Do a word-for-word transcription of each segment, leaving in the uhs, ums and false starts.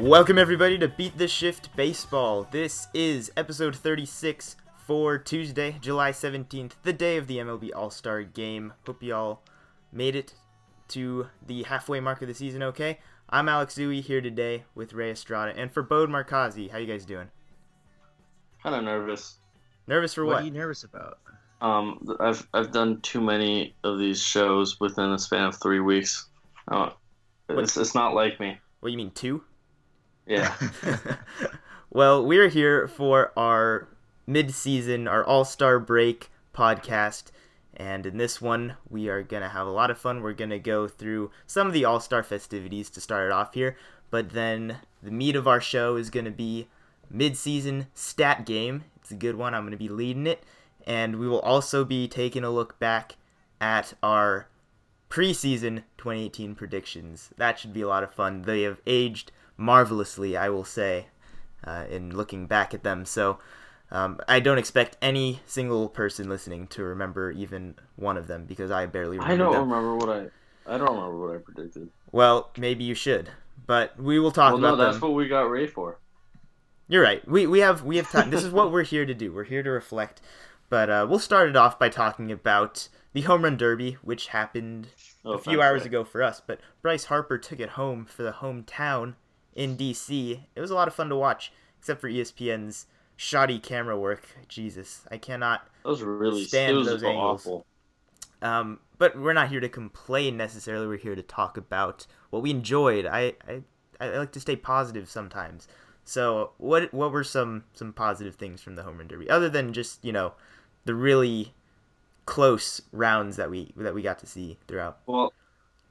Welcome everybody to Beat the Shift Baseball. This is episode thirty-six for Tuesday, July seventeenth, the day of the M L B All-Star Game. Hope y'all made it to the halfway mark of the season okay. I'm Alex Zui here today with Ray Estrada and Farbod Markazi. How you guys doing? Kind of nervous. Nervous for what? What are you nervous about? Um, I've I've done too many of these shows within a span of three weeks. Oh, it's, it's not like me. What do you mean, two? Yeah. Well, we're here for our mid-season, our All-Star Break podcast, and in this one, we are going to have a lot of fun. We're going to go through some of the All-Star festivities to start it off here, but then the meat of our show is going to be mid-season stat game. It's a good one. I'm going to be leading it, and we will also be taking a look back at our preseason twenty eighteen predictions. That should be a lot of fun. They have aged marvelously, I will say, uh, in looking back at them. So um, I don't expect any single person listening to remember even one of them because I barely remember I don't them. remember what I... I don't remember what I predicted. Well, maybe you should, but we will talk well, about no, them. Well, that's what we got Ray for. You're right. We we have we have time. This is what we're here to do. We're here to reflect, but uh, we'll start it off by talking about the Home Run Derby, which happened oh, a few hours right. ago for us, but Bryce Harper took it home for the hometown in D C. It was a lot of fun to watch, except for E S P N's shoddy camera work. Jesus, I cannot those really, stand those awful. angles. Um, but we're not here to complain necessarily. We're here to talk about what we enjoyed. I I, I like to stay positive sometimes. So what what were some, some positive things from the Home Run Derby, other than just, you know, the really close rounds that we that we got to see throughout? Well,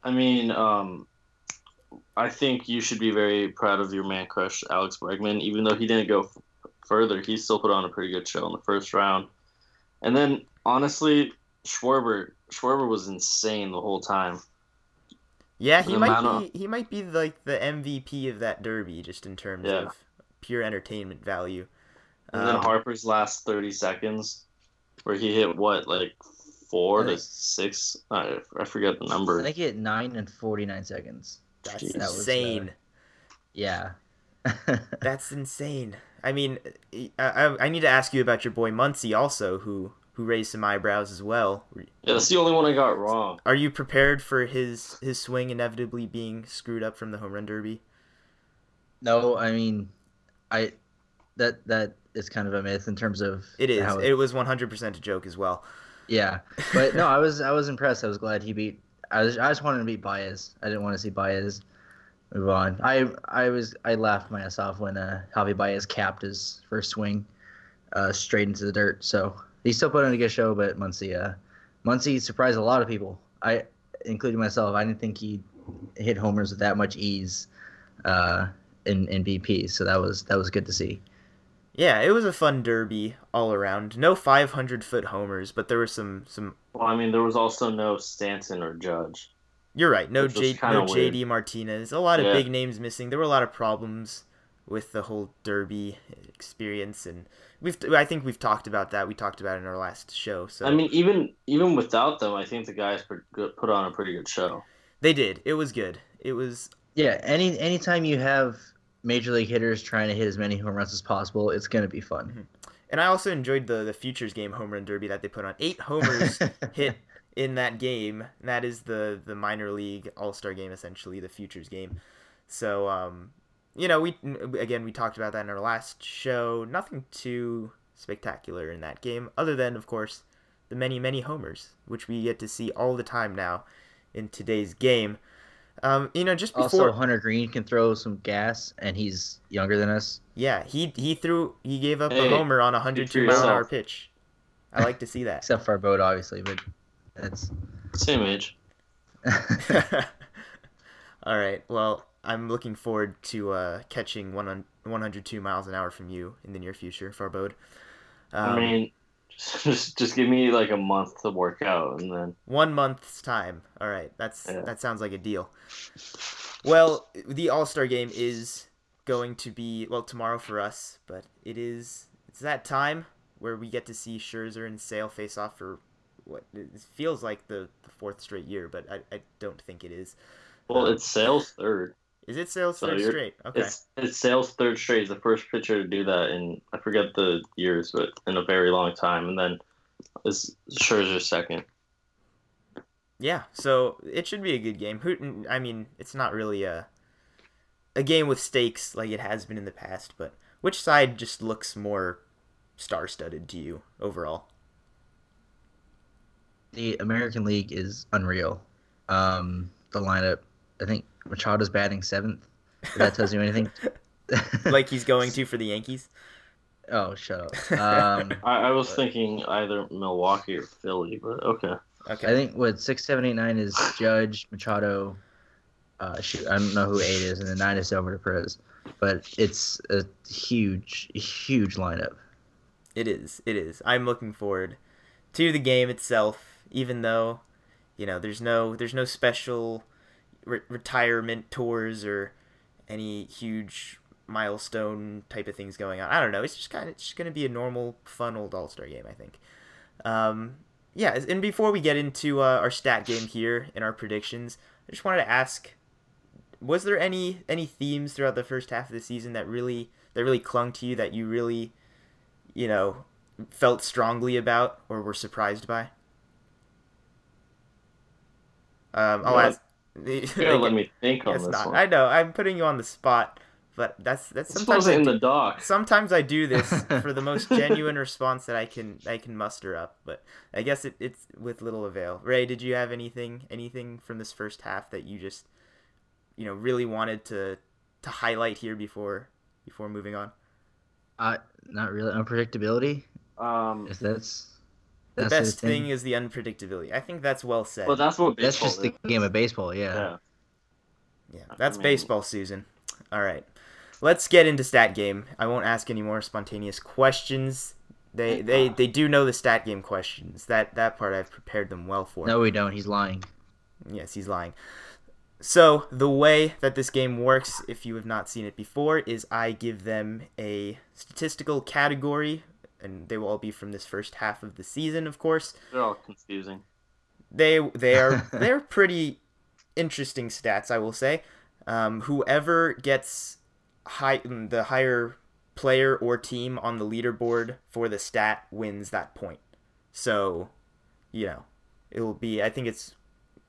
I mean, um. I think you should be very proud of your man crush, Alex Bregman. Even though he didn't go f- further, he still put on a pretty good show in the first round. And then, honestly, Schwarber, Schwarber was insane the whole time. Yeah, he might be, of... he might be like the M V P of that derby, just in terms yeah. of pure entertainment value. And um, then Harper's last thirty seconds, where he hit what, like four to six? I, I forget the number. I think he hit nine and forty-nine seconds. That's Jeez. insane. That yeah. That's insane. I mean, I, I I need to ask you about your boy Muncy also, who, who raised some eyebrows as well. Yeah, that's the only one I got wrong. Are you prepared for his, his swing inevitably being screwed up from the Home Run Derby? No, I mean, I that that is kind of a myth in terms of it is. How it, it was one hundred percent a joke as well. Yeah, but no, I was I was impressed. I was glad he beat. I, was, I just wanted to beat Baez. I didn't want to see Baez move on. I I was I laughed my ass off when uh, Javi Baez capped his first swing uh, straight into the dirt. So he still put on a good show, but Muncy, uh, Muncy surprised a lot of people, I including myself. I didn't think he hit homers with that much ease uh, in in B P. So that was that was good to see. Yeah, it was a fun derby all around. No five hundred foot homers, but there were some, some... Well, I mean, there was also no Stanton or Judge. You're right. No J- no J D. Martinez. A lot of yeah. big names missing. There were a lot of problems with the whole derby experience, and we've I think we've talked about that. We talked about it in our last show. So I mean, even even without them, I think the guys put on a pretty good show. They did. It was good. It was... Yeah, any anytime you have... Major league hitters trying to hit as many home runs as possible. It's going to be fun. And I also enjoyed the the Futures Game Home Run Derby that they put on. Eight homers hit in that game. And that is the, the minor league all-star game, essentially, the Futures Game. So, um, you know, we again, we talked about that in our last show. Nothing too spectacular in that game, other than, of course, the many, many homers, which we get to see all the time now in today's game. Um, you know, just before also Hunter Green can throw some gas, and he's younger than us. Yeah, he he threw he gave up hey, a homer on a one hundred two mile an hour pitch. I like to see that. Except for Farbod, obviously, but that's same age. All right. Well, I'm looking forward to uh, catching one on one hundred two miles an hour from you in the near future, Farbod. Um, I mean, Just, just give me like a month to work out, and then one month's time. All right, that's yeah. that sounds like a deal. Well, the All-Star Game is going to be well tomorrow for us, but it is it's that time where we get to see Scherzer and Sale face off for what it feels like the, the fourth straight year, but I I don't think it is. Well, um, it's Sale's third. Is it Sale's so third straight? Okay. It's, it's Sale's third straight. He's the first pitcher to do that in, I forget the years, but in a very long time. And then it's Scherzer's second. Yeah, so it should be a good game. Who, I mean, it's not really a a game with stakes like it has been in the past, but which side just looks more star-studded to you overall? The American League is unreal. Um, the lineup, I think Machado's batting seventh. If that tells you anything. Like he's going to for the Yankees? Oh, shut up. Um, I, I was but, thinking either Milwaukee or Philly, but okay. Okay. I think what six, seven, eight, nine is Judge, Machado. Uh, shoot, I don't know who eight is, and then nine is over to Perez. But it's a huge, huge lineup. It is. It is. I'm looking forward to the game itself, even though, you know, there's no there's no special re- retirement tours or any huge milestone type of things going on. I don't know. It's just kind of just gonna be a normal, fun old All-Star game, I think. Um. Yeah, and before we get into uh, our stat game here and our predictions, I just wanted to ask: was there any any themes throughout the first half of the season that really that really clung to you, that you really, you know, felt strongly about or were surprised by? Um, I'll ask. You gotta let me think on this one. I know I'm putting you on the spot, but that's that's sometimes in the dock. Sometimes I do this for the most genuine response that I can I can muster up, but I guess it, it's with little avail. Ray, did you have anything anything from this first half that you just you know really wanted to to highlight here before before moving on? Uh not really. Unpredictability. Um, if that's, that's the best the thing. thing is the unpredictability. I think that's well said. Well, that's what baseball. That's just is. the game of baseball. Yeah. Yeah. yeah that's I mean, baseball, Susan. All right. Let's get into stat game. I won't ask any more spontaneous questions. They they, they do know the stat game questions. That that part I've prepared them well for. No, we don't. He's lying. Yes, he's lying. So the way that this game works, if you have not seen it before, is I give them a statistical category, and they will all be from this first half of the season, of course. They're all confusing. They they are they're pretty interesting stats, I will say. Um, whoever gets high, the higher player or team on the leaderboard for the stat wins that point. So, you know, it will be, I think it's,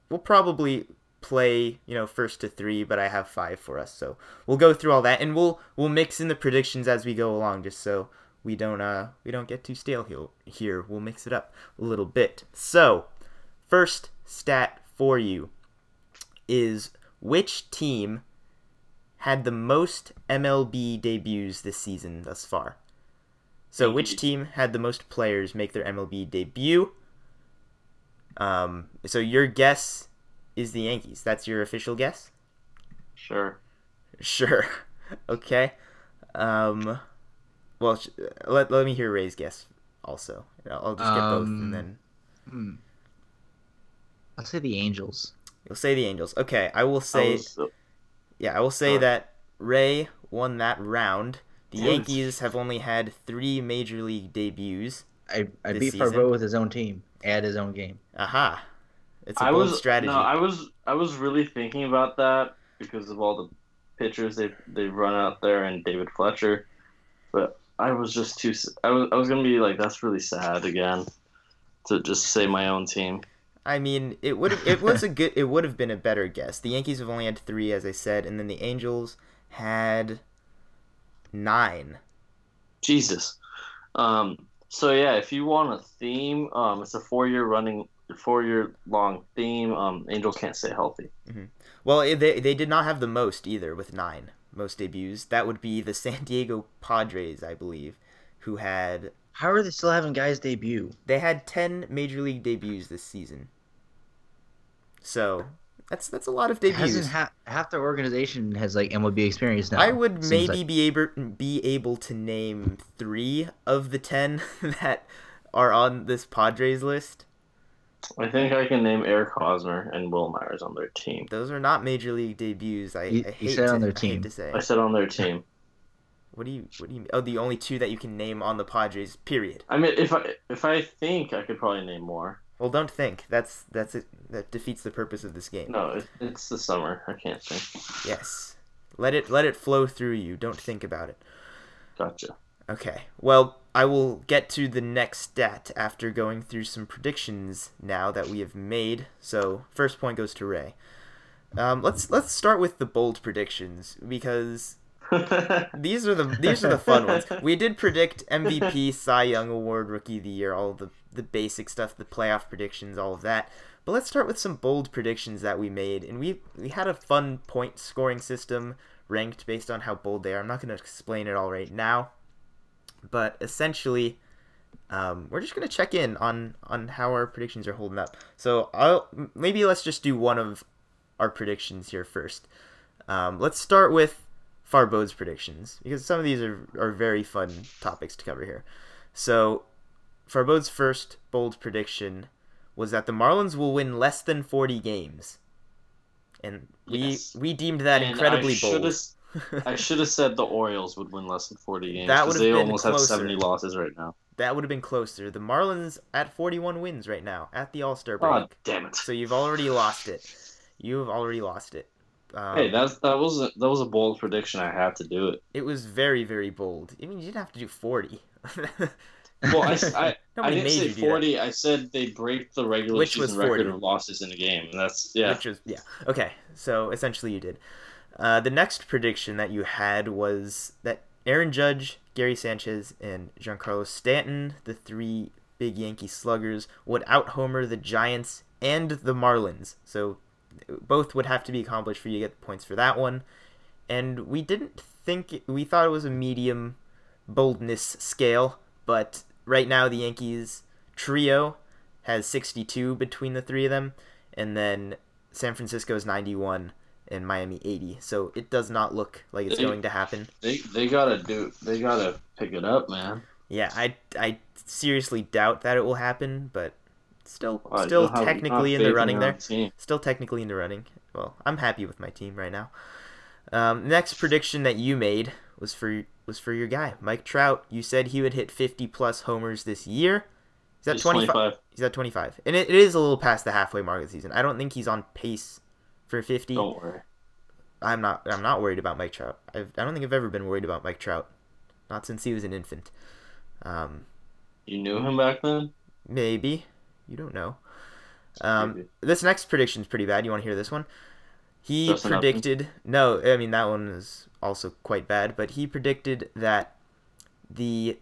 we'll probably play, you know, first to three, but I have five for us. So we'll go through all that and we'll, we'll mix in the predictions as we go along, just so we don't, uh, we don't get too stale here. We'll mix it up a little bit. So first stat for you is which team had the most M L B debuts this season thus far. So which team had the most players make their M L B debut? Um, so your guess is the Yankees. That's your official guess? Sure. Sure. Okay. Um, well, sh- let, let me hear Ray's guess also. I'll just get um, both and then... Hmm. I'll say the Angels. You'll say the Angels. Okay, I will say... I was... Yeah, I will say uh, that Ray won that round. The yes. Yankees have only had three major league debuts. I, I beat Farbod with his own team at his own game. Aha! It's a I bold was, strategy. No, I was I was really thinking about that because of all the pitchers they they've run out there and David Fletcher, but I was just too. I was I was gonna be like, that's really sad again, to just say my own team. I mean, it would it was a good it would have been a better guess. The Yankees have only had three, as I said, and then the Angels had nine. Jesus. Um, so yeah, if you want a theme, um, it's a four-year running, four-year long theme. Um, Angels can't stay healthy. Mm-hmm. Well, they they did not have the most either, with nine most debuts. That would be the San Diego Padres, I believe, who had. How are they still having guys debut? They had ten major league debuts this season. So that's that's a lot of debuts. Hasn't ha- half their organization has like M L B experience now. I would maybe like. be able be able to name three of the ten that are on this Padres list. I think I can name Eric Hosmer and Will Myers on their team. Those are not major league debuts. I, you, I hate, said to, on their team. I hate to say. I said on their team. What do you? What do you? Oh, the only two that you can name on the Padres. Period. I mean, if I if I think, I could probably name more. Well, don't think. That's that's it. That defeats the purpose of this game. No, it, it's the summer. I can't think. Yes. Let it let it flow through you. Don't think about it. Gotcha. Okay. Well, I will get to the next stat after going through some predictions now that we have made. So first point goes to Ray. Um, let's let's start with the bold predictions because these are the these are the fun ones. We did predict M V P, Cy Young Award, Rookie of the Year, all the the basic stuff, the playoff predictions, all of that. But let's start with some bold predictions that we made, and we we had a fun point scoring system ranked based on how bold they are. I'm not going to explain it all right now, but essentially, um, we're just going to check in on on how our predictions are holding up. So I'll maybe let's just do one of our predictions here first. Um, let's start with Farbod's predictions because some of these are are very fun topics to cover here. So Farbod's first bold prediction was that the Marlins will win less than forty games. And we yes. we deemed that and incredibly I bold. I should have said the Orioles would win less than forty games because they almost closer. have seventy losses right now. That would have been closer. The Marlins at forty-one wins right now at the All-Star break. Oh, damn it. So you've already lost it. You have already lost it. Um, hey, that's, that was a, that was a bold prediction. I had to do it. It was very, very bold. I mean, you didn't have to do forty. Well, I, I, I didn't say forty. I said they break the regular Which season record of losses in a game. And that's yeah. Which was, yeah. Okay, so essentially you did. Uh, the next prediction that you had was that Aaron Judge, Gary Sanchez, and Giancarlo Stanton, the three big Yankee sluggers, would out-homer the Giants and the Marlins. So both would have to be accomplished for you to get the points for that one. And we didn't think... We thought it was a medium boldness scale, but... Right now, the Yankees trio has sixty-two between the three of them, and then San Francisco is ninety-one and Miami eighty. So it does not look like it's they, going to happen. They they gotta do they gotta pick it up, man. Yeah, I, I seriously doubt that it will happen, but still wow, still technically in the running there. Team. Still technically in the running. Well, I'm happy with my team right now. Um, next prediction that you made was for. was for your guy, Mike Trout. You said he would hit fifty-plus homers this year. He's at twenty-five. He's at twenty-five. And it, it is a little past the halfway mark of the season. I don't think he's on pace for fifty. Don't worry. I'm not I'm not worried about Mike Trout. I've, I don't think I've ever been worried about Mike Trout. Not since he was an infant. Um, you knew him back then? Maybe. You don't know. Um, this next prediction is pretty bad. You want to hear this one? He That's predicted... No, I mean, that one is... also quite bad, but he predicted that the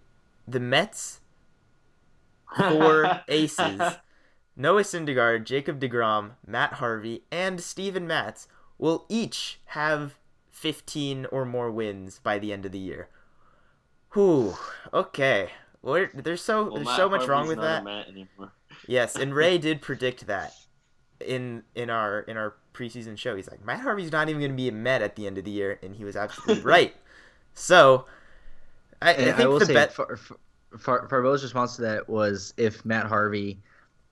the Mets four aces, Noah Syndergaard, Jacob deGrom, Matt Harvey, and Steven Matz will each have fifteen or more wins by the end of the year. Whew. Okay. We're, there's so well, there's Matt so much Harvey's wrong with that. Yes, and Ray did predict that in in our in our preseason show. He's like, Matt Harvey's not even going to be a Met at the end of the year, and he was absolutely right. So, I, I think I will the say bet. Far, Far, Farbod's response to that was, if Matt Harvey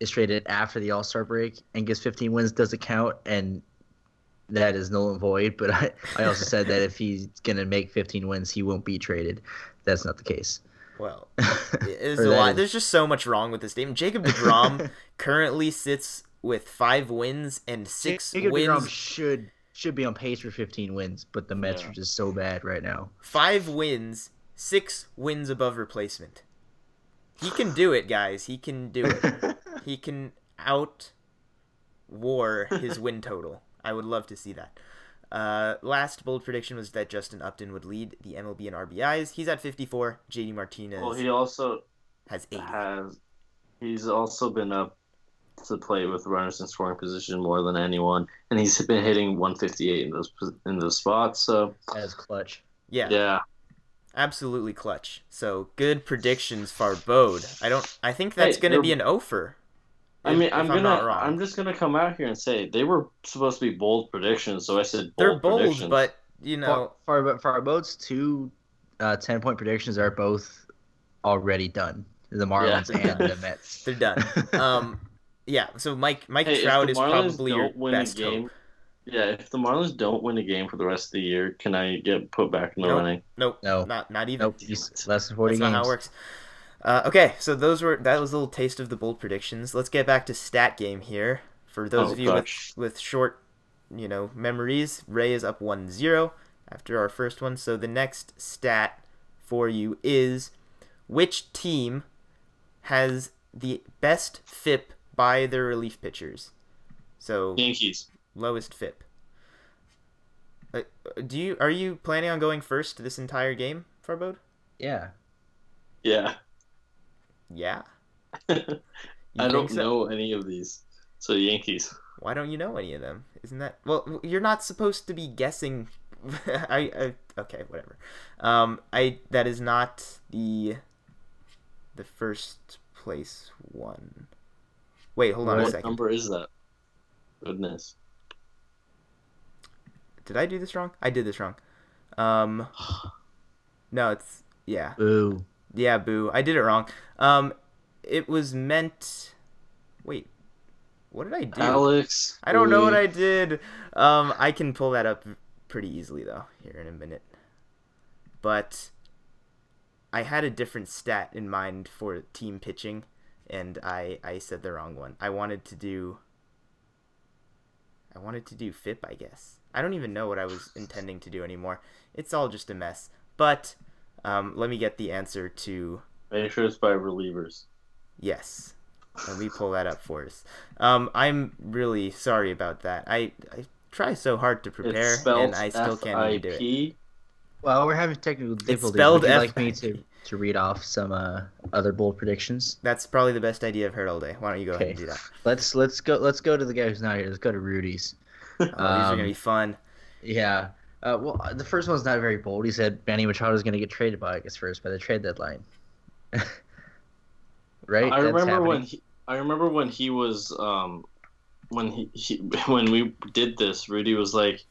is traded after the All Star break and gets fifteen wins, does it count? And that is null and void. But I, I also said that if he's going to make fifteen wins, he won't be traded. That's not the case. Well, there's a lot. Is... There's just so much wrong with this team. Jacob deGrom currently sits with five wins and six Jacob wins. Jacob deGrom should, should be on pace for fifteen wins, but the Mets yeah. are just so bad right now. Five wins, six wins above replacement. He can do it, guys. He can do it. He can out-war his win total. I would love to see that. Uh, last bold prediction was that Justin Upton would lead the M L B in R B Is. He's at fifty-four. J D. Martinez well, he also has eighty. Has, he's also been up to play with runners in scoring position more than anyone, and he's been hitting one fifty-eight in those in those spots. So as clutch, yeah, yeah, absolutely clutch. So good predictions, Farbod. I don't. I think that's hey, going to be an offer. I mean, I'm, I'm gonna. I'm just gonna come out here and say they were supposed to be bold predictions. So I said bold they're bold, predictions. But you know, Farbod's Farbod's two uh, ten-point predictions are both already done. The Marlins yeah. and the Mets. They're done. Um. Yeah, so Mike Mike hey, Trout is probably your best hope. Yeah, if the Marlins don't win a game for the rest of the year, can I get put back in the nope, running? Nope, no, not not even. Nope. Less than forty That's games. That's not how it works. Uh, okay, so those were that was a little taste of the bold predictions. Let's get back to stat game here. For those oh, of you with, with short, you know, memories, Ray is up one zero. after our first one. So the next stat for you is which team has the best F I P by their relief pitchers. So Yankees. Lowest F I P. Uh, do you are you planning on going first this entire game, Farbod? Yeah. Yeah. Yeah. I don't so? know any of these. So Yankees. Why don't you know any of them? Isn't that well? You're not supposed to be guessing. I, I okay, whatever. Um, I that is not the the first place one. Wait, hold on what a second. What number is that? Goodness. Did I do this wrong? I did this wrong. Um, no, it's yeah. Boo. Yeah, boo. I did it wrong. Um, it was meant. Wait, what did I do? Alex. I don't boo. know what I did. Um, I can pull that up pretty easily though here in a minute. But I had a different stat in mind for team pitching, and I I said the wrong one. I wanted to do. I wanted to do F I P, I guess. I don't even know what I was intending to do anymore. It's all just a mess. But um, let me get the answer to... Make sure it's by relievers. Yes. Let me pull that up for us. Um, I'm really sorry about that. I, I try so hard to prepare, and I still F I P. Can't even do it. Well, we're having technical difficulties. Would you F- like me to, to read off some uh, other bold predictions? That's probably the best idea I've heard all day. Why don't you go okay. ahead and do that? Let's let's go let's go to the guy who's not here. Let's go to Rudy's. Oh, these um, are going to be fun. Yeah. Uh, well, the first one's not very bold. He said Manny Machado is going to get traded by August first by the trade deadline. Right? I That's remember happening. when he, I remember when he was um, when he, he when we did this, Rudy was like,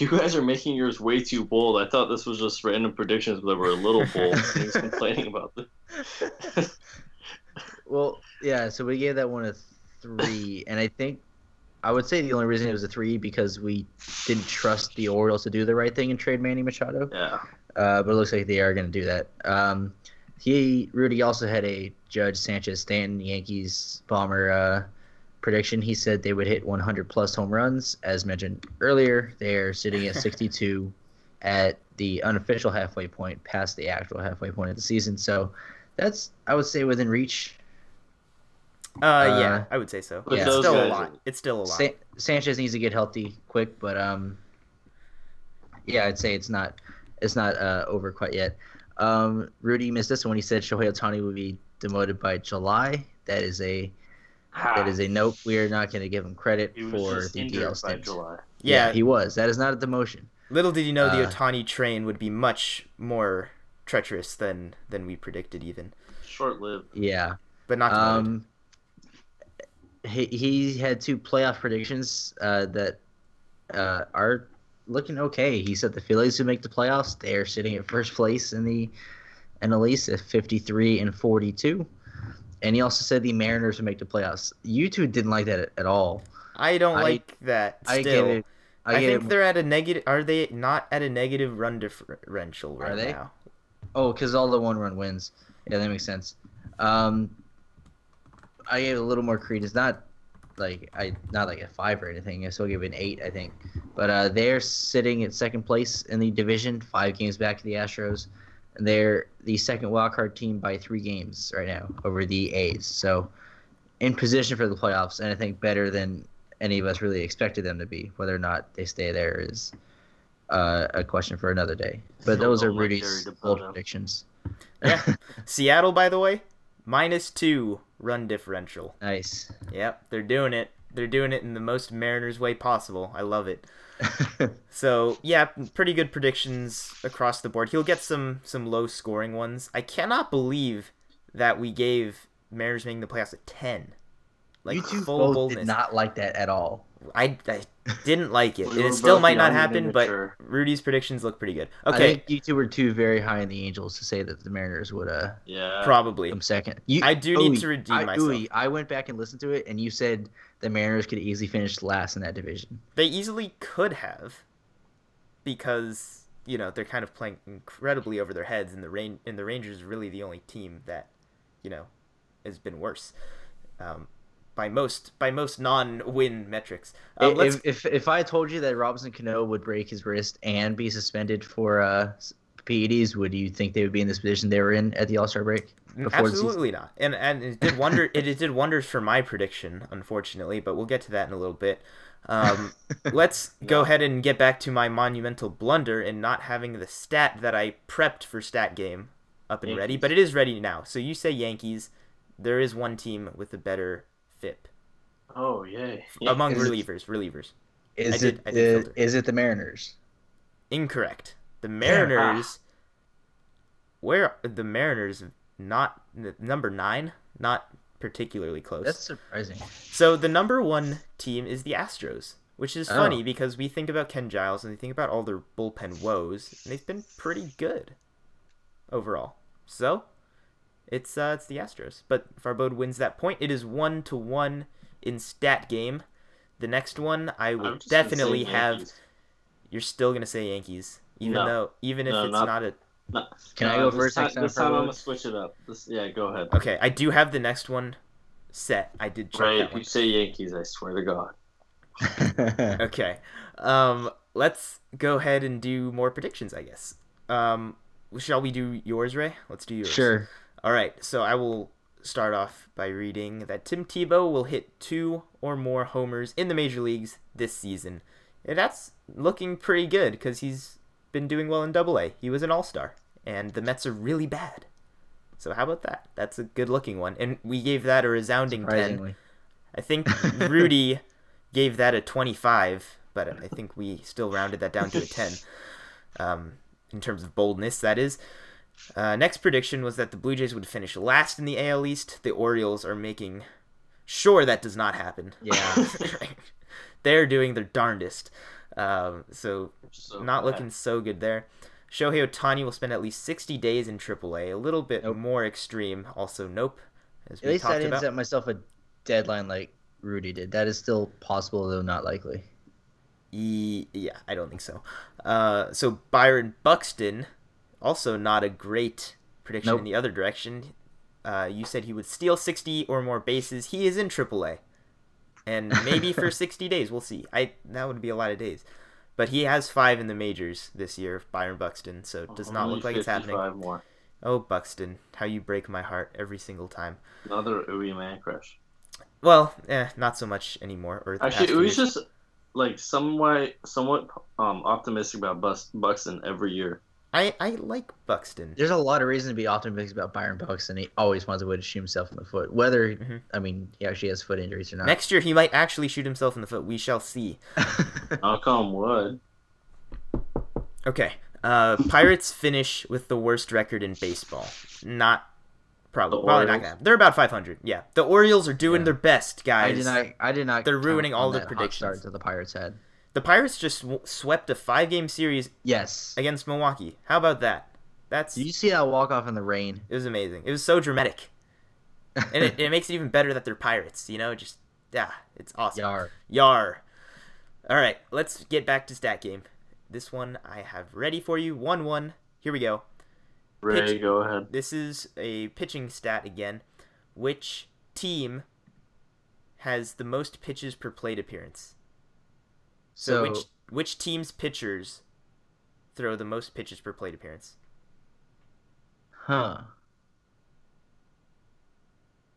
"You guys are making yours way too bold. I thought this was just random predictions, but they were a little bold." He was complaining about this. Well, yeah. So we gave that one a three, and I think. I would say the only reason it was a three because we didn't trust the Orioles to do the right thing and trade Manny Machado. Yeah. Uh, but it looks like they are going to do that. Um, he Rudy also had a Judge, Sanchez, Stanton, Yankees, Bomber uh, prediction. He said they would hit one hundred plus home runs. As mentioned earlier, they are sitting at sixty-two at the unofficial halfway point, past the actual halfway point of the season. So that's, I would say, within reach. Uh, uh yeah, I would say so. Yeah. It's still guys, a lot. It's still a lot. San- Sanchez needs to get healthy quick, but um, yeah, I'd say it's not it's not uh, over quite yet. Um, Rudy missed this one. He said Shohei Ohtani will be demoted by July. That is a ah. that is a nope. We are not going to give him credit he was for just the D L stint. Yeah. yeah, he was. That is not a demotion. Little did you know uh, the Ohtani train would be much more treacherous than than we predicted even. Short lived. Yeah, but not demoted. Um, He he had two playoff predictions uh, that uh, are looking okay. He said the Phillies who make the playoffs, they are sitting at first place in the N L East at fifty-three and forty-two. And he also said the Mariners who make the playoffs. You two didn't like that at all. I don't I, like that still. I get it. I, I get think it. They're at a negative – are they not at a negative run differential right are they? now? Oh, because all the one-run wins. Yeah, that makes sense. Um I gave it a little more credence, not like I not like a five or anything. I still gave it an eight, I think. But uh, they're sitting at second place in the division, five games back to the Astros. And they're the second wildcard team by three games right now over the A's. So in position for the playoffs, and I think better than any of us really expected them to be. Whether or not they stay there is uh, a question for another day. But those are Rudy's bold predictions. Yeah. Seattle, by the way, minus two. Run differential. Nice. Yep, they're doing it. They're doing it in the most Mariners way possible. I love it. So, yeah, pretty good predictions across the board. He'll get some some low-scoring ones. I cannot believe that we gave Mariners making the playoffs a ten. Like, you two full both did not like that at all. I, I didn't like it. we it still might not happen, but Rudy's predictions look pretty good. Okay. I think you two were too very high in the Angels to say that the Mariners would uh yeah. probably come second. You, I do Uwe, need to redeem I, myself. Uwe, I went back and listened to it, and you said the Mariners could easily finish last in that division. They easily could have because, you know, they're kind of playing incredibly over their heads, and the, Ran- and the Rangers are really the only team that, you know, has been worse. Um by most by most non-win metrics. Uh, if, if if I told you that Robinson Cano would break his wrist and be suspended for uh, P E Ds, would you think they would be in this position they were in at the All-Star break? Absolutely not. And and it did wonder it, it did wonders for my prediction, unfortunately. But we'll get to that in a little bit. Um, let's yeah. go ahead and get back to my monumental blunder in not having the stat that I prepped for Stat Game up and Yankees. ready, but it is ready now. So you say Yankees. There is one team with a better F I P. Oh, yay. Yeah. Among is relievers, it, relievers. Is, I did, it, I did uh, is it the Mariners? Incorrect. The Mariners, ah. where the Mariners, not number nine, not particularly close. That's surprising. So the number one team is the Astros, which is oh. funny because we think about Ken Giles and we think about all their bullpen woes, and they've been pretty good overall. So it's uh, it's the Astros, but Farbod wins that point. It is one to one in Stat Game. The next one I will definitely have. You're still gonna say Yankees, even no. though even no, if it's not, not a. No. Can no, I go first? This, time, this time I'm gonna switch it up. This, yeah, go ahead. Okay, I do have the next one set. I did check right, that one. If you say Yankees, I swear to God. Okay, um, let's go ahead and do more predictions, I guess. Um, shall we do yours, Ray? Let's do yours. Sure. All right, so I will start off by reading that Tim Tebow will hit two or more homers in the major leagues this season. And that's looking pretty good because he's been doing well in Double A. He was an All-Star, and the Mets are really bad. So how about that? That's a good-looking one. And we gave that a resounding ten. I think Rudy gave that a twenty-five, but I think we still rounded that down to a ten. Um, in terms of boldness, that is. Uh, next prediction was that the Blue Jays would finish last in the A L East. The Orioles are making sure that does not happen. Yeah, they're doing their darndest. Um, so, so not bad. Looking so good there. Shohei Ohtani will spend at least sixty days in triple A. A little bit nope. more extreme. Also, nope. As we at least I didn't about. set myself a deadline like Rudy did. That is still possible, though not likely. E- yeah, I don't think so. Uh, so Byron Buxton. Also not a great prediction nope. in the other direction. Uh, you said he would steal sixty or more bases. He is in triple A. And maybe for sixty days. We'll see. I That would be a lot of days. But he has five in the majors this year, Byron Buxton. So it does not look like it's happening. More. Oh, Buxton. How you break my heart every single time. Another Uwe man crush. Well, eh, not so much anymore. Or Actually, Uwe's just like somewhat, somewhat um, optimistic about Bus- Buxton every year. I, I like Buxton. There's a lot of reason to be optimistic about Byron Buxton. He always finds a way to shoot himself in the foot. Whether, mm-hmm. I mean, he actually has foot injuries or not. Next year, he might actually shoot himself in the foot. We shall see. Knock on wood. Okay. Uh, Pirates finish with the worst record in baseball. Not probably. Probably not gonna. They're about five hundred. Yeah. The Orioles are doing yeah. their best, guys. I did not. I did not. They're ruining all the predictions that the Pirates had. The Pirates just w- swept a five-game series yes. against Milwaukee. How about that? That's. Did you see that walk-off in the rain? It was amazing. It was so dramatic. And it, it makes it even better that they're Pirates, you know? Just, yeah, it's awesome. Yar. Yar. All right, let's get back to Stat Game. This one I have ready for you. one one. Here we go. Ray, Pitch- go ahead. This is a pitching stat again. Which team has the most pitches per plate appearance? So, so which which team's pitchers throw the most pitches per plate appearance? Huh.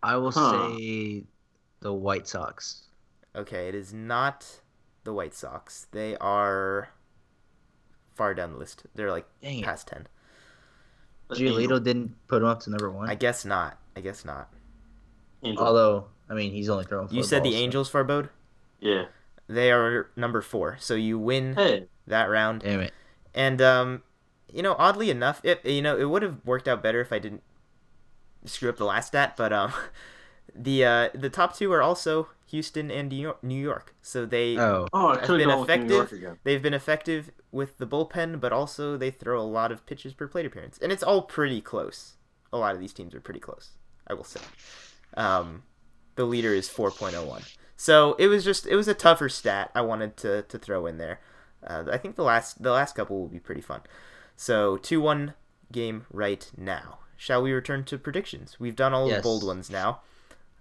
I will huh. say the White Sox. Okay, it is not the White Sox. They are far down the list. They're like Dang past it. ten. Giolito didn't put him up to number one? I guess not. I guess not. Angel. Although, I mean, he's only throwing four You said balls, the Angels, so. Farbod? Yeah. They are number four, so you win hey. that round. Damn it. And um, you know, oddly enough, it you know it would have worked out better if I didn't screw up the last stat. But um, the uh, the top two are also Houston and New York, so they oh, oh have been effective. They've been effective with the bullpen, but also they throw a lot of pitches per plate appearance, and it's all pretty close. A lot of these teams are pretty close, I will say. Um, the leader is four point oh one. So it was just it was a tougher stat I wanted to, to throw in there. Uh, I think the last the last couple will be pretty fun. So two one game right now. Shall we return to predictions? We've done all yes. the bold ones now.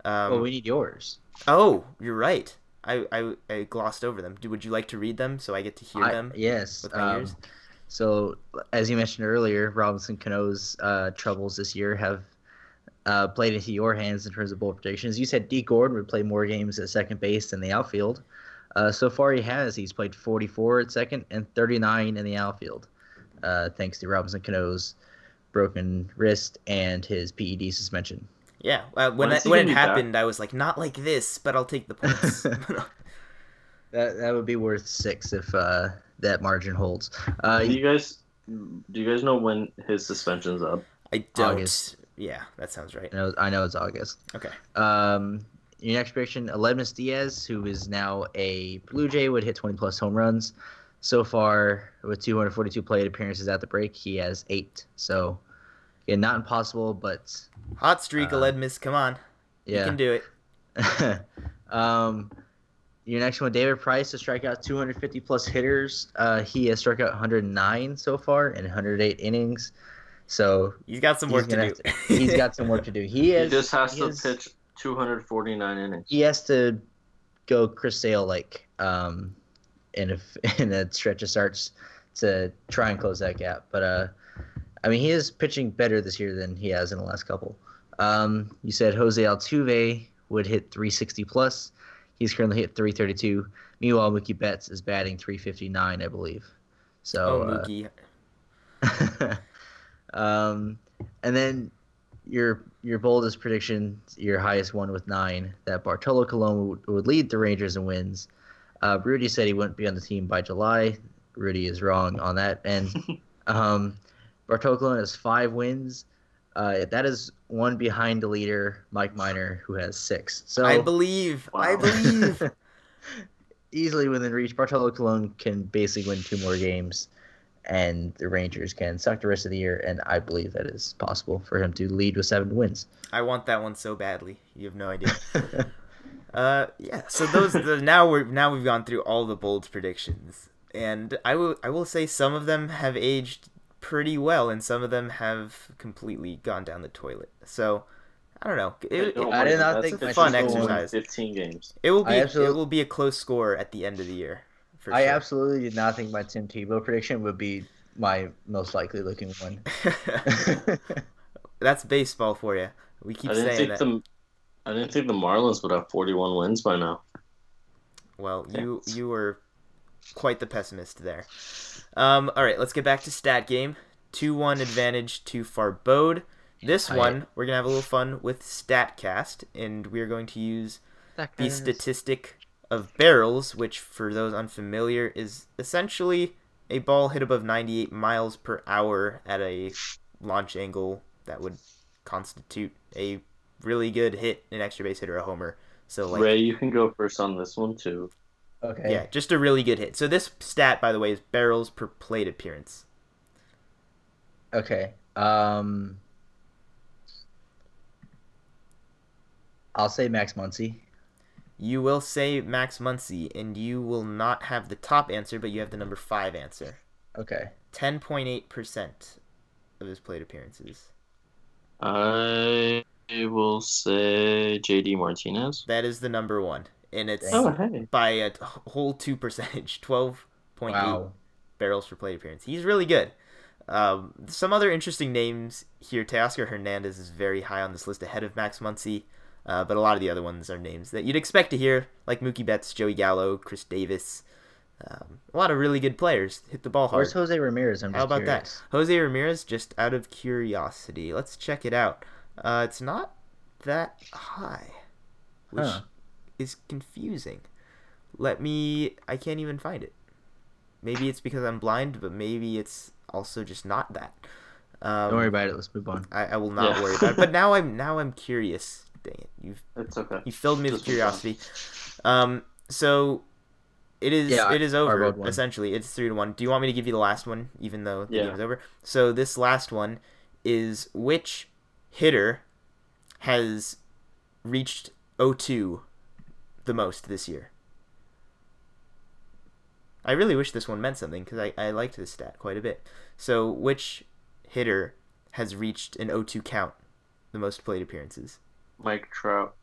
Um, well, we need yours. Oh, you're right. I, I, I glossed over them. Would you like to read them so I get to hear I, them? Yes. With my um, ears? So, as you mentioned earlier, Robinson Cano's uh, troubles this year have uh, played into your hands in terms of bowl predictions. You said D. Gordon would play more games at second base than the outfield. Uh, so far he has. He's played forty-four at second and thirty-nine in the outfield, uh, thanks to Robinson Cano's broken wrist and his P E D suspension. Yeah, uh, when that, when it happened, back? I was like, not like this, but I'll take the points. that that would be worth six if uh, that margin holds. Uh, do you guys do you guys know when his suspension's up? I don't. August. Yeah, that sounds right. I know, I know it's August. Okay. Um, your next prediction: Aledmus Diaz, who is now a Blue Jay, would hit twenty plus home runs. So far, with two hundred forty-two plate appearances at the break, he has eight. So. Yeah, not impossible, but... Hot streak, uh, Aledmus, come on. Yeah. You can do it. um, your next one, David Price, to strike out two hundred fifty-plus hitters. Uh, he has struck out one hundred nine so far in one hundred eight innings. So he's got some work to do. To, he's got some work to do. He, has, he just has he to has, pitch two hundred forty-nine innings. He has to go Chris Sale-like um, in a, in a stretch of starts to try and close that gap. But... uh. I mean, he is pitching better this year than he has in the last couple. Um, you said Jose Altuve would hit three sixty plus. He's currently hit three thirty-two. Meanwhile, Mookie Betts is batting three fifty-nine, I believe. So, oh, Mookie. Uh, um, and then your your boldest prediction, your highest one with nine, that Bartolo Colon would, would lead the Rangers in wins. Uh, Rudy said he wouldn't be on the team by July. Rudy is wrong on that. And... Um, Bartolo Colon has five wins. Uh, that is one behind the leader, Mike Minor, who has six. So I believe. Wow. I believe. Easily within reach. Bartolo Colon can basically win two more games, and the Rangers can suck the rest of the year, and I believe that is possible for him to lead with seven wins. I want that one so badly. You have no idea. uh, yeah, so those the, now, we're, now we've gone through all the bold predictions, and I will, I will say some of them have aged pretty well, and some of them have completely gone down the toilet. So I don't know. It, I, don't it, I did not think it's fun exercise. Fifteen games. It will be. It will be a close score at the end of the year. For I sure. absolutely did not think my Tim Tebow prediction would be my most likely looking one. That's baseball for you. We keep I didn't saying think that. The, I didn't think the Marlins would have forty-one wins by now. Well, yeah. you you were. Quite the pessimist there. Um, all right, let's get back to stat game. two one advantage to Farbod. This Hi. one, we're going to have a little fun with StatCast, and we're going to use the statistic of barrels, which, for those unfamiliar, is essentially a ball hit above ninety-eight miles per hour at a launch angle that would constitute a really good hit, an extra base hit, or a homer. So, like, Ray, you can go first on this one, too. Okay. Yeah, just a really good hit. So this stat, by the way, is barrels per plate appearance. Okay. Um, I'll say Max Muncy. You will say Max Muncy, and you will not have the top answer, but you have the number five answer. Okay. ten point eight percent of his plate appearances. I will say J D. Martinez. That is the number one. And it's oh, hey. by a whole two percentage, twelve point eight barrels per plate appearance. He's really good. Um, some other interesting names here. Teoscar Hernandez is very high on this list, ahead of Max Muncy, uh, but a lot of the other ones are names that you'd expect to hear, like Mookie Betts, Joey Gallo, Chris Davis. Um, a lot of really good players hit the ball hard. Where's Jose Ramirez? I'm just How about curious. that? Jose Ramirez, just out of curiosity, let's check it out. Uh, it's not that high. Which huh. is confusing. Let me I can't even find it. Maybe it's because I'm blind, but maybe it's also just not that. Um, Don't worry about it, let's move on. I, I will not yeah. worry about it. But now I'm now I'm curious. Dang it. You've That's okay. You filled me with curiosity. Um so it is yeah, it is over essentially. It's three to one. Do you want me to give you the last one, even though the yeah. game is over? So this last one is which hitter has reached oh two the most this year. I really wish this one meant something because I, I liked this stat quite a bit. So which hitter has reached an oh two count the most plate appearances? Mike Trout.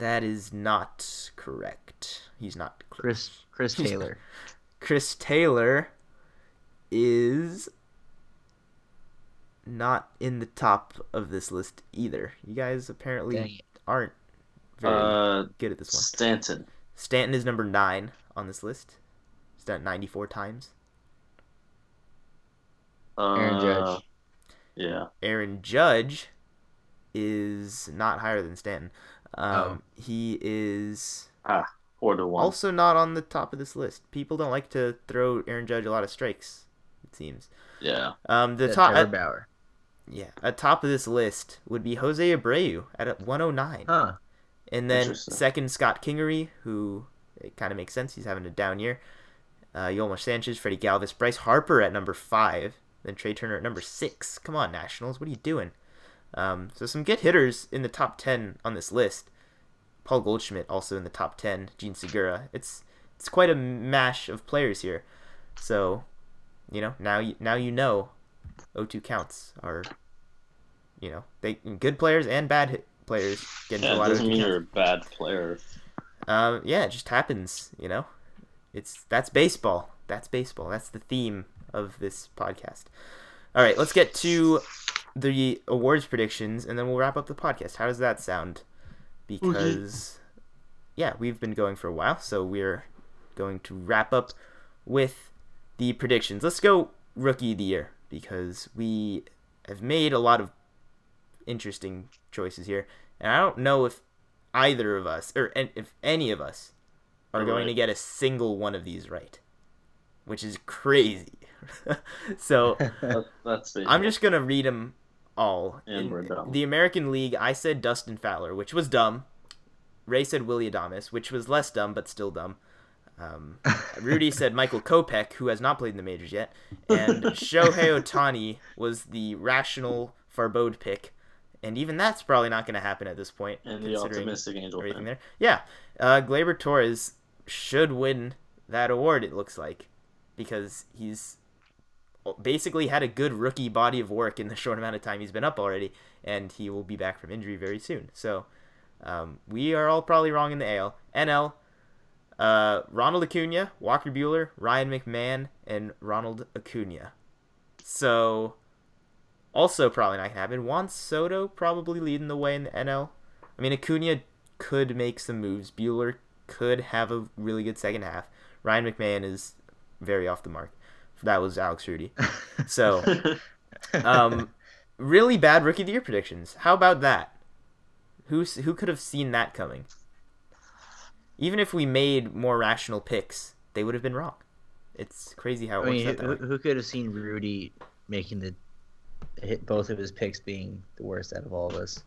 That is not correct. He's not close. Chris Chris Taylor. Chris Taylor is not in the top of this list either. You guys apparently Dang. aren't very uh, good at this one. Stanton. Stanton is number nine on this list. He's done it ninety-four times. Uh, Aaron Judge. Yeah. Aaron Judge is not higher than Stanton. Um, oh. He is ah, four to one. Also not on the top of this list. People don't like to throw Aaron Judge a lot of strikes, it seems. Yeah. Um, the top. Trevor Bauer. Yeah. At top of this list would be Jose Abreu at one oh nine. Huh. And then second, Scott Kingery, who it kind of makes sense. He's having a down year. Uh, Yolmer Sanchez, Freddie Galvis, Bryce Harper at number five, then Trey Turner at number six. Come on, Nationals. What are you doing? Um, so some good hitters in the top ten on this list. Paul Goldschmidt also in the top ten. Gene Segura. It's it's quite a mash of players here. So, you know, now you, now you know oh two counts are, you know, they good players and bad hit players. Getting yeah, a lot it doesn't of mean you're a bad player. Um, yeah, it just happens, you know. It's that's baseball. That's baseball. That's the theme of this podcast. All right, let's get to the awards predictions, and then we'll wrap up the podcast. How does that sound? Because, okay. yeah, we've been going for a while, so we're going to wrap up with the predictions. Let's go Rookie of the Year, because we have made a lot of interesting choices here, and I don't know if either of us, or if any of us, are going to get a single one of these right, which is crazy. So That's I'm just going to read them all. And in, we're dumb. The American League, I said Dustin Fowler, which was dumb. Ray said Willy Adames, which was less dumb, but still dumb. Um, Rudy said Michael Kopech, who has not played in the majors yet. And Shohei Ohtani was the rational Farbod pick. And even that's probably not going to happen at this point. And the optimistic Angel fan. There. Yeah. Uh, Gleyber Torres should win that award, it looks like, because he's basically had a good rookie body of work in the short amount of time he's been up already, and he will be back from injury very soon. So um, we are all probably wrong in the A L. N L, uh, Ronald Acuna, Walker Buehler, Ryan McMahon, and Ronald Acuna. So also probably not going to happen. Juan Soto probably leading the way in the N L. I mean, Acuna could make some moves. Buehler could have a really good second half. Ryan McMahon is very off the mark. That was Alex Rudy. So, um, really bad Rookie of the Year predictions. How about that? Who's, who could have seen that coming? Even if we made more rational picks, they would have been wrong. It's crazy how it I works mean, out who, that way. Who could have seen Rudy making the hit both of his picks being the worst out of all of us?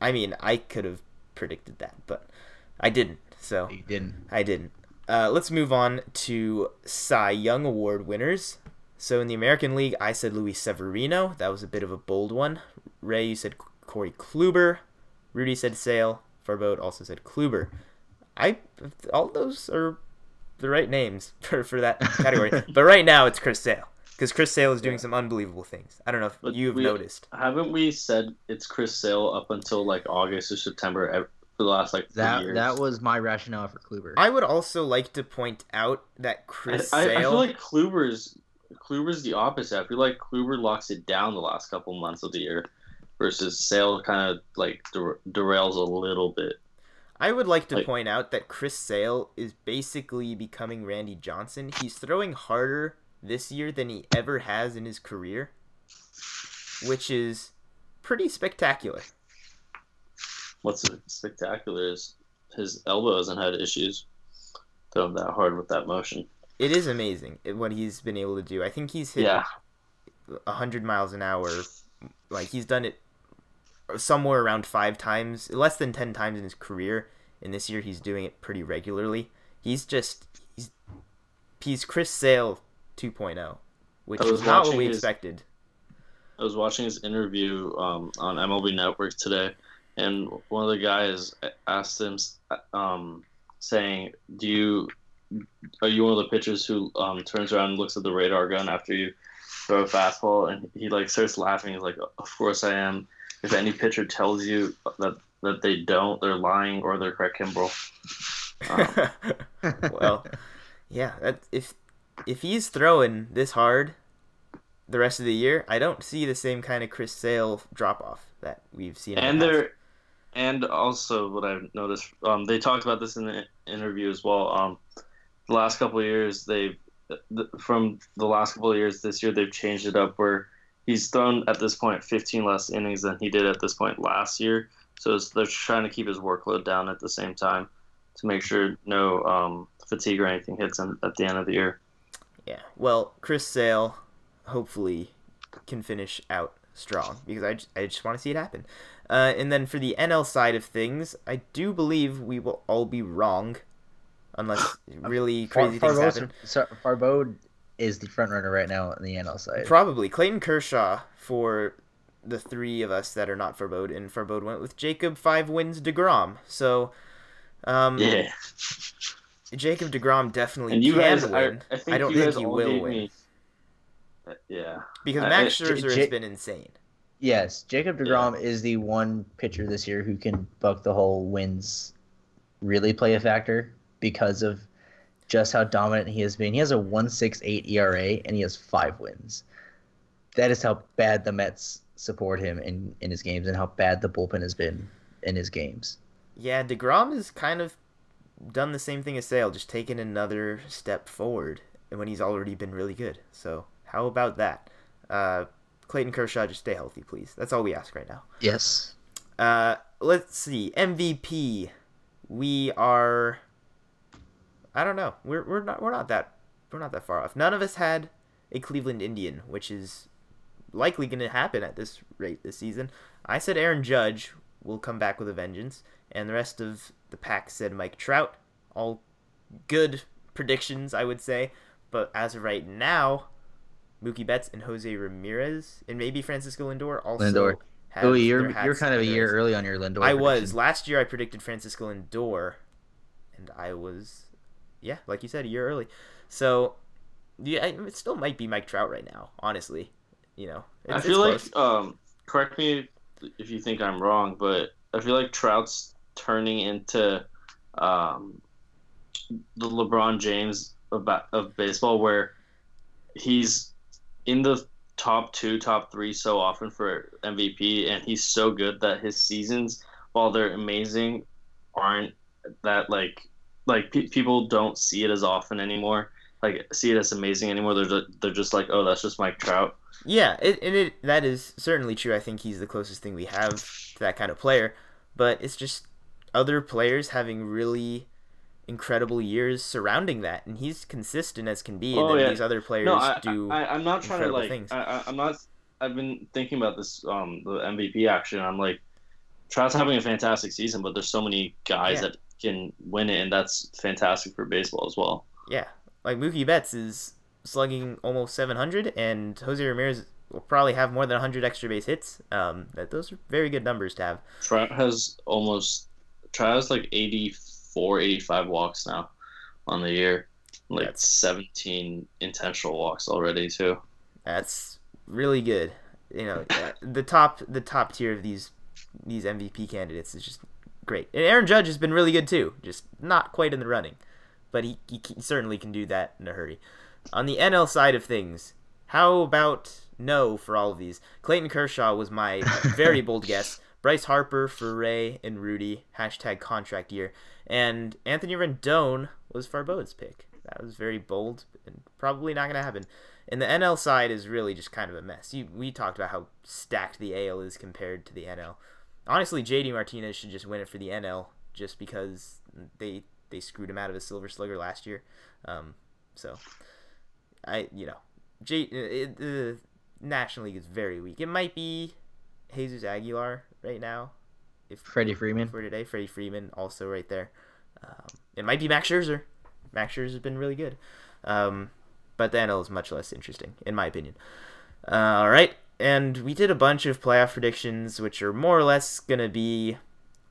I mean, I could have predicted that, but I didn't. So you didn't. I didn't. Uh, let's move on to Cy Young Award winners. So in the American League, I said Luis Severino. That was a bit of a bold one. Ray, you said Corey Kluber. Rudy said Sale. Farbod also said Kluber. I all those are the right names for, for that category. But right now it's Chris Sale, because Chris Sale is doing yeah. some unbelievable things. I don't know if but you've we, noticed. Haven't we said it's Chris Sale up until like August or September every- for the last like that, years. That was my rationale for Kluber. I would also like to point out that Chris I, Sale... I, I feel like Kluber's, Kluber's the opposite. I feel like Kluber locks it down the last couple months of the year versus Sale kind of like der- derails a little bit. I would like to like, point out that Chris Sale is basically becoming Randy Johnson. He's throwing harder this year than he ever has in his career, which is pretty spectacular. What's spectacular is his elbow hasn't had issues throwing that hard with that motion. It is amazing what he's been able to do. I think he's hit yeah. one hundred miles an hour. Like, he's done it somewhere around five times, less than ten times in his career. And this year he's doing it pretty regularly. He's just, he's, he's Chris Sale two point oh, which is not what we his, expected. I was watching his interview um, on M L B Network today. And one of the guys asked him, um, saying, "Do you are you one of the pitchers who um, turns around and looks at the radar gun after you throw a fastball?" And he like starts laughing. He's like, "Of course I am. If any pitcher tells you that that they don't, they're lying, or they're Craig Kimbrell. Um, well, yeah. That, if if he's throwing this hard the rest of the year, I don't see the same kind of Chris Sale drop off that we've seen. And the they're, and also what I've noticed, um, they talked about this in the interview as well. Um, the last couple of years, they've the, from the last couple of years this year, they've changed it up where he's thrown at this point fifteen less innings than he did at this point last year. So it's, they're trying to keep his workload down at the same time to make sure no um, fatigue or anything hits him at the end of the year. Yeah, well, Chris Sale hopefully can finish out strong because I just, I just want to see it happen. Uh, and then for the N L side of things, I do believe we will all be wrong unless really crazy Far- things Farbod, happen. So Farbod is the front runner right now on the N L side. Probably. Clayton Kershaw for the three of us that are not Farbod, and Farbod went with Jacob five wins DeGrom. So, um, yeah, Jacob deGrom definitely and you can guys, win. I, I, think I don't think he will win. Me. Yeah, because Max I, I, Scherzer J- has been insane. Yes, Jacob deGrom yeah. is the one pitcher this year who can buck the whole wins really play a factor because of just how dominant he has been. He has a one six eight E R A and he has five wins. That is how bad the Mets support him in, in his games and how bad the bullpen has been in his games. Yeah, DeGrom has kind of done the same thing as Sale, just taken another step forward when he's already been really good. So how about that? Uh, Clayton Kershaw, just stay healthy, please. That's all we ask right now. Yes. Uh, let's see. M V P. We are. I don't know. We're we're not we're not that we're not that far off. None of us had a Cleveland Indian, which is likely going to happen at this rate this season. I said Aaron Judge will come back with a vengeance, and the rest of the pack said Mike Trout. All good predictions, I would say. But as of right now, Mookie Betts and Jose Ramirez and maybe Francisco Lindor also Lindor. have Ooh, you're, you're kind of a year early on your Lindor. I prediction. was. Last year I predicted Francisco Lindor, and I was, yeah, like you said, a year early. So, yeah, it still might be Mike Trout right now, honestly. You know, it's, I feel it's like, um, correct me if you think I'm wrong, but I feel like Trout's turning into um, the LeBron James of, of baseball where he's in the top two, top three so often for M V P, and he's so good that his seasons, while they're amazing, aren't that like like pe- people don't see it as often anymore. Like see it as amazing anymore. They're just, they're just like, oh, that's just Mike Trout. Yeah, it, and it that is certainly true. I think he's the closest thing we have to that kind of player. But it's just other players having really incredible years surrounding that, and he's consistent as can be, and oh, then yeah. these other players no, I, do I, I, I'm not trying to like things. I, I'm not I've been thinking about this um the M V P action. I'm like, Trout's having a fantastic season, but there's so many guys yeah. that can win it, and that's fantastic for baseball as well. Yeah, like Mookie Betts is slugging almost seven hundred, and Jose Ramirez will probably have more than one hundred extra base hits. Um, that those are very good numbers to have. Trout has almost Trout has like eighty-four, eighty-five walks now on the year, like that's, seventeen intentional walks already too. That's really good. You know, the top the top tier of these these M V P candidates is just great. And Aaron Judge has been really good too, just not quite in the running, but he, he certainly can do that in a hurry. On the N L side of things, how about no for all of these? Clayton Kershaw was my very bold guess. Bryce Harper for Ray and Rudy, hashtag contract year. And Anthony Rendon was Farbod's pick. That was very bold and probably not going to happen. And the N L side is really just kind of a mess. You, we talked about how stacked the A L is compared to the N L. Honestly, J D. Martinez should just win it for the N L just because they they screwed him out of a Silver Slugger last year. Um, so... I you know, J, the uh, National League is very weak. It might be Jesus Aguilar right now. If Freddie Freeman for today, Freddie Freeman also right there. Um, it might be Max Scherzer. Max Scherzer has been really good, um, but the N L is much less interesting in my opinion. Uh, all right, and we did a bunch of playoff predictions, which are more or less gonna be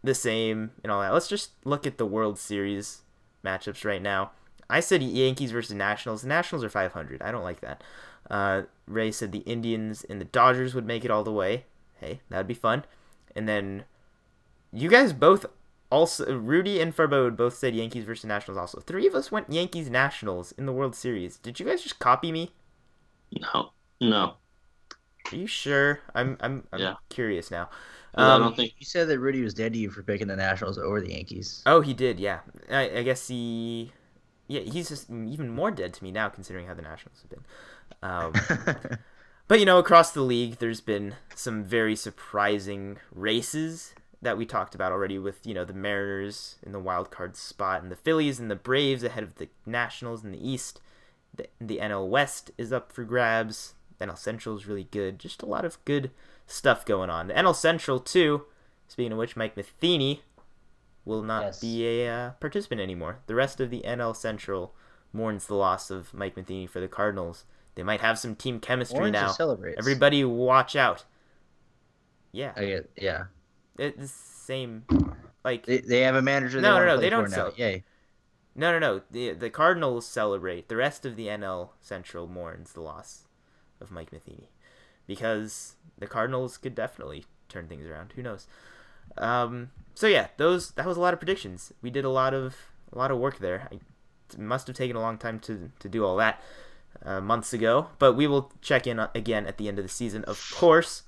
the same and all that. Let's just look at the World Series matchups right now. I said Yankees versus Nationals. The Nationals are five hundred. I don't like that. Uh, Ray said the Indians and the Dodgers would make it all the way. Hey, that'd be fun. And then You guys both also, Rudy and Farbod both said Yankees versus Nationals also. Three of us went Yankees Nationals in the World Series. Did you guys just copy me? No. No. Are you sure? I'm I'm, I'm yeah. curious now. Um, no, I don't think you said that Rudy was dead to you for picking the Nationals over the Yankees. Oh, he did, yeah. I, I guess he... Yeah, he's just even more dead to me now considering how the Nationals have been. Um, but, you know, across the league, there's been some very surprising races that we talked about already with, you know, the Mariners in the wild card spot and the Phillies and the Braves ahead of the Nationals in the East. The, the N L West is up for grabs. The N L Central is really good. Just a lot of good stuff going on. The N L Central, too, speaking of which, Mike Matheny will not yes. be a uh, participant anymore. The rest of the N L Central mourns the loss of Mike Matheny for the Cardinals. They might have some team chemistry Orange now. Celebrates. Everybody watch out. Yeah. I get, yeah. It's the same. Like They, they have a manager. They no, no, no. They don't celebrate. Yay. No, no, no. The, the Cardinals celebrate. The rest of the N L Central mourns the loss of Mike Matheny. Because the Cardinals could definitely turn things around. Who knows? Um... So yeah, those that was a lot of predictions. We did a lot of a lot of work there. I, it must have taken a long time to to do all that uh, months ago, but we will check in again at the end of the season, of course.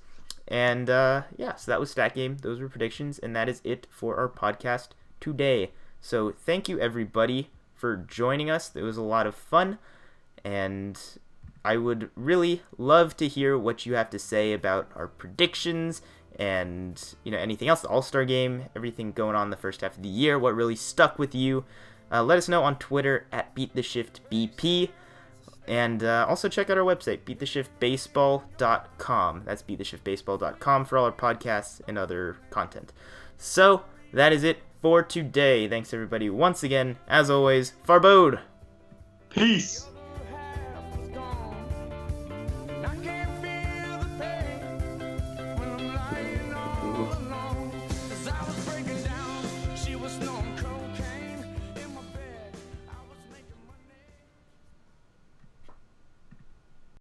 And uh, yeah, so that was Stat Game. Those were predictions, and that is it for our podcast today. So thank you everybody for joining us. It was a lot of fun, and I would really love to hear what you have to say about our predictions. And, you know, anything else, the All-Star Game, everything going on the first half of the year, what really stuck with you. Uh, let us know on Twitter at Beat The Shift B P. And uh, also check out our website, beat the shift baseball dot com. That's beat the shift baseball dot com for all our podcasts and other content. So, that is it for today. Thanks, everybody, once again. As always, Farbod. Peace.